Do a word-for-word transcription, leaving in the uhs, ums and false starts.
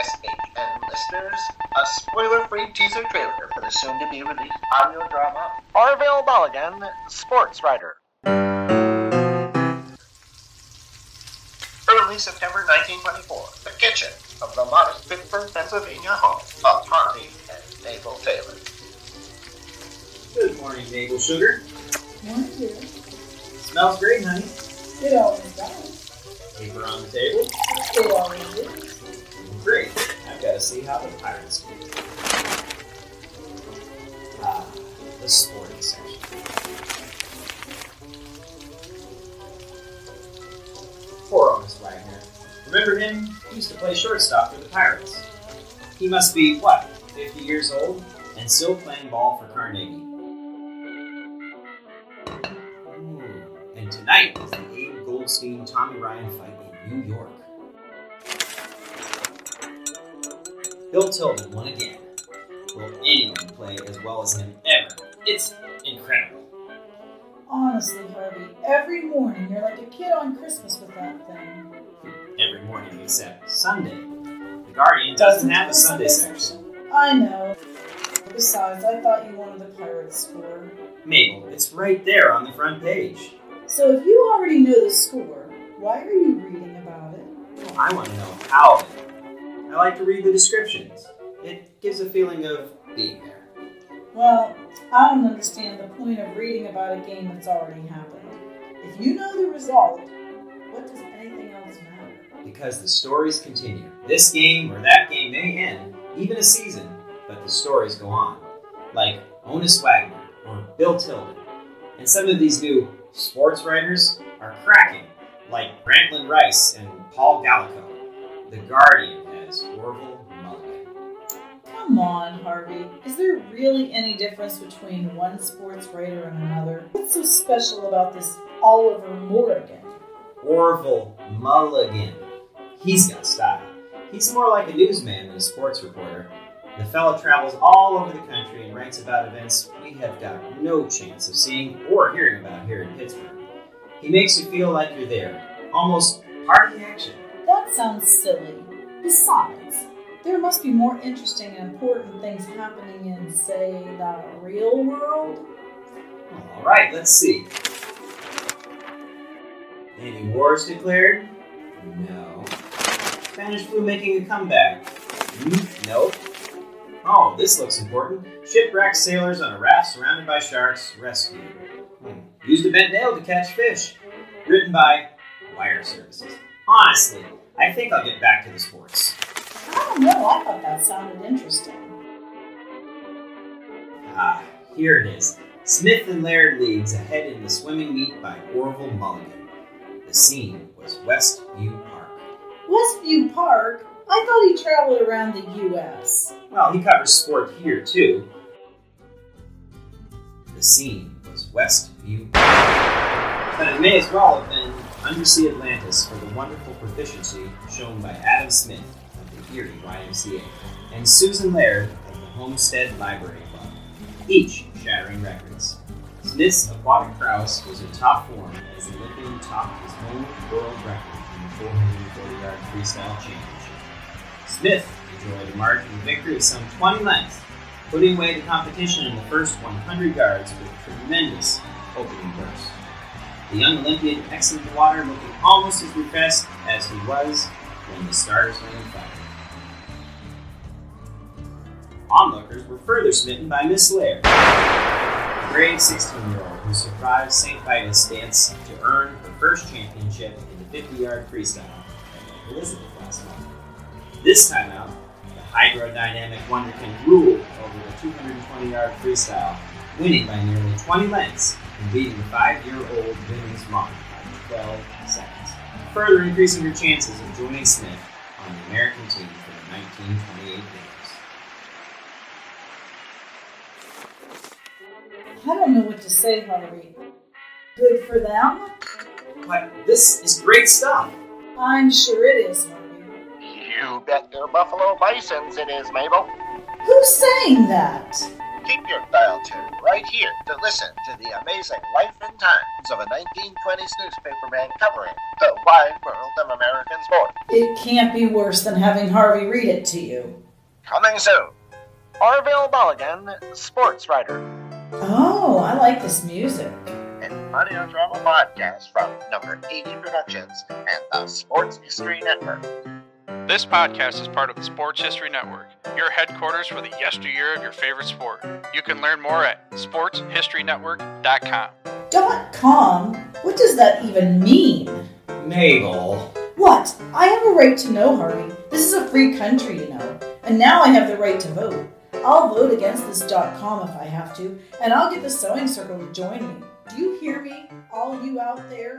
S H N listeners, a spoiler-free teaser trailer for the soon-to-be-released audio drama, Orville Mulligan, Sports Writer. Early September nineteen twenty-four, the kitchen of the modest Pittsburgh, Pennsylvania home of Harvey and Mabel Taylor. Good morning, Mabel Sugar. Morning, dear. Smells great, honey. It always does. Paper on the table. It always is. Great. I've got to see how the Pirates do. Ah, the sporting section. Poor Honus Wagner. Remember him? He used to play shortstop for the Pirates. He must be, what, fifty years old and still playing ball for Carnegie. Ooh. And tonight is the Tommy Ryan fight in New York. Bill Tilden won again. Will anyone play as well as him ever? It's incredible. Honestly, Harvey, every morning you're like a kid on Christmas with that thing. Every morning except Sunday. The Guardian doesn't have a Sunday section. I know. Besides, I thought you wanted the Pirates score. Mabel, it's right there on the front page. So if you already know the score, why are you reading about it? Well, I want to know how of it. I like to read the descriptions. It gives a feeling of being there. Well, I don't understand the point of reading about a game that's already happened. If you know the result, what does anything else matter? Because the stories continue. This game or that game may end, even a season, but the stories go on. Like Honus Wagner or Bill Tilden. And some of these new sports writers are cracking, like Grantland Rice and Paul Gallico. The Guardian has Orville Mulligan. Come on, Harvey. Is there really any difference between one sports writer and another? What's so special about this Oliver Morgan? Orville Mulligan. He's got style. He's more like a newsman than a sports reporter. The fellow travels all over the country and writes about events we have got no chance of seeing or hearing about here in Pittsburgh. He makes you feel like you're there, almost part of the action. That sounds silly. Besides, there must be more interesting and important things happening in, say, the real world. All right, let's see. Any wars declared? No. Spanish flu making a comeback? Mm, nope. Oh, this looks important. Shipwrecked sailors on a raft surrounded by sharks rescued. Hmm. Used a bent nail to catch fish. Written by Wire Services. Honestly, I think I'll get back to the sports. I don't know. I thought that sounded interesting. Ah, here it is. Smith and Laird leads ahead in the swimming meet by Orville Mulligan. The scene was Westview Park. Westview Park? I thought he traveled around the U S Well, he covers sport here, too. The scene was Westview, but it may as well have been Undersea Atlantis for the wonderful proficiency shown by Adam Smith of the Erie Y M C A and Susan Laird of the Homestead Library Club, each shattering records. Smith's aquatic prowess was in top form as the Olympian topped his own world record in the four hundred forty yard freestyle championship. Smith enjoyed a margin of victory of some twenty lengths, putting away the competition in the first one hundred yards with a tremendous opening burst. The young Olympian exited the water looking almost as refreshed as he was when the starters went in fire. Onlookers were further smitten by Miss Laird. The brave sixteen-year-old who surprised Saint Vitus' dance to earn her first championship in the fifty-yard freestyle. Elizabeth Fossum. This time out, the hydrodynamic wonderkind ruled over the two hundred twenty-yard freestyle, winning by nearly twenty lengths and beating the five-year-old women's mark by twelve seconds, further increasing her chances of joining Smith on the American team for the nineteen twenty-eight Games. I don't know what to say, Harvey. Good for them? But this is great stuff. I'm sure it is, Harvey. You bet they're Buffalo Bisons it is, Mabel. Who's saying that? Keep your dial tuned right here to listen to the amazing life and times of a nineteen twenties newspaperman covering the wide world of American sport. It can't be worse than having Harvey read it to you. Coming soon, Orville Mulligan, sports writer. Oh, I like this music. An audio drama podcast from Number Eighty Productions and the Sports History Network. This podcast is part of the Sports History Network, your headquarters for the yesteryear of your favorite sport. You can learn more at sports history network dot com. Dot com? What does that even mean? Mabel. What? I have a right to know, Harvey. This is a free country, you know. And now I have the right to vote. I'll vote against this dot com if I have to, and I'll get the sewing circle to join me. Do you hear me, all you out there?